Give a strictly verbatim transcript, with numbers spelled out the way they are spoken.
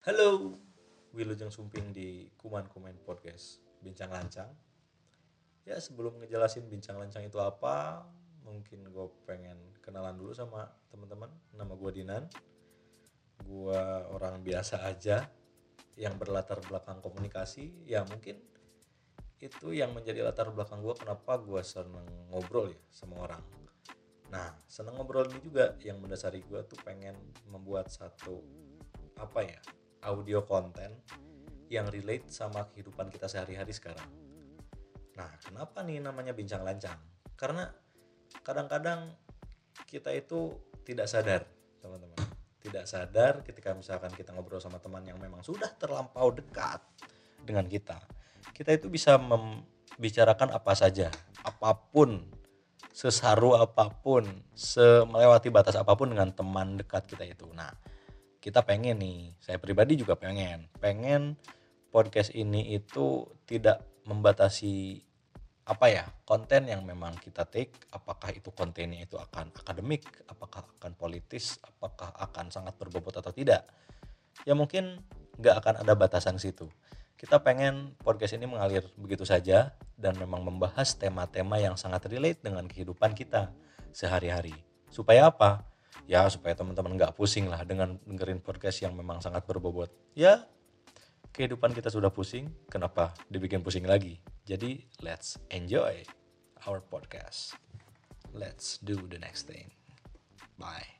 Halo, Wilujeng Sumping di Kuman Kuman Podcast, Bincang Lancang. Ya, sebelum ngejelasin Bincang Lancang itu apa, mungkin gue pengen kenalan dulu sama teman-teman. Nama gue Dinan, gue orang biasa aja yang berlatar belakang komunikasi. Ya mungkin itu yang menjadi latar belakang gue kenapa gue seneng ngobrol ya sama orang. Nah, seneng ngobrol ini juga yang mendasari gue tuh pengen membuat satu apa ya? audio konten yang relate sama kehidupan kita sehari-hari sekarang. Nah, kenapa nih namanya Bincang Lancang? Karena kadang-kadang kita itu tidak sadar, teman-teman. Tidak sadar ketika misalkan kita ngobrol sama teman yang memang sudah terlampau dekat dengan kita. Kita itu bisa membicarakan apa saja, apapun, sesaru apapun, melewati batas apapun dengan teman dekat kita itu. Nah, kita pengen nih, saya pribadi juga pengen pengen podcast ini itu tidak membatasi apa ya konten yang memang kita take, apakah itu kontennya itu akan akademik, apakah akan politis, apakah akan sangat berbobot atau tidak, ya mungkin nggak akan ada batasan situ. Kita pengen podcast ini mengalir begitu saja dan memang membahas tema-tema yang sangat relate dengan kehidupan kita sehari-hari. Supaya apa? Ya, supaya teman-teman gak pusing lah dengan dengerin podcast yang memang sangat berbobot. Ya, kehidupan kita sudah pusing, kenapa dibikin pusing lagi? Jadi, let's enjoy our podcast. Let's do the next thing. Bye.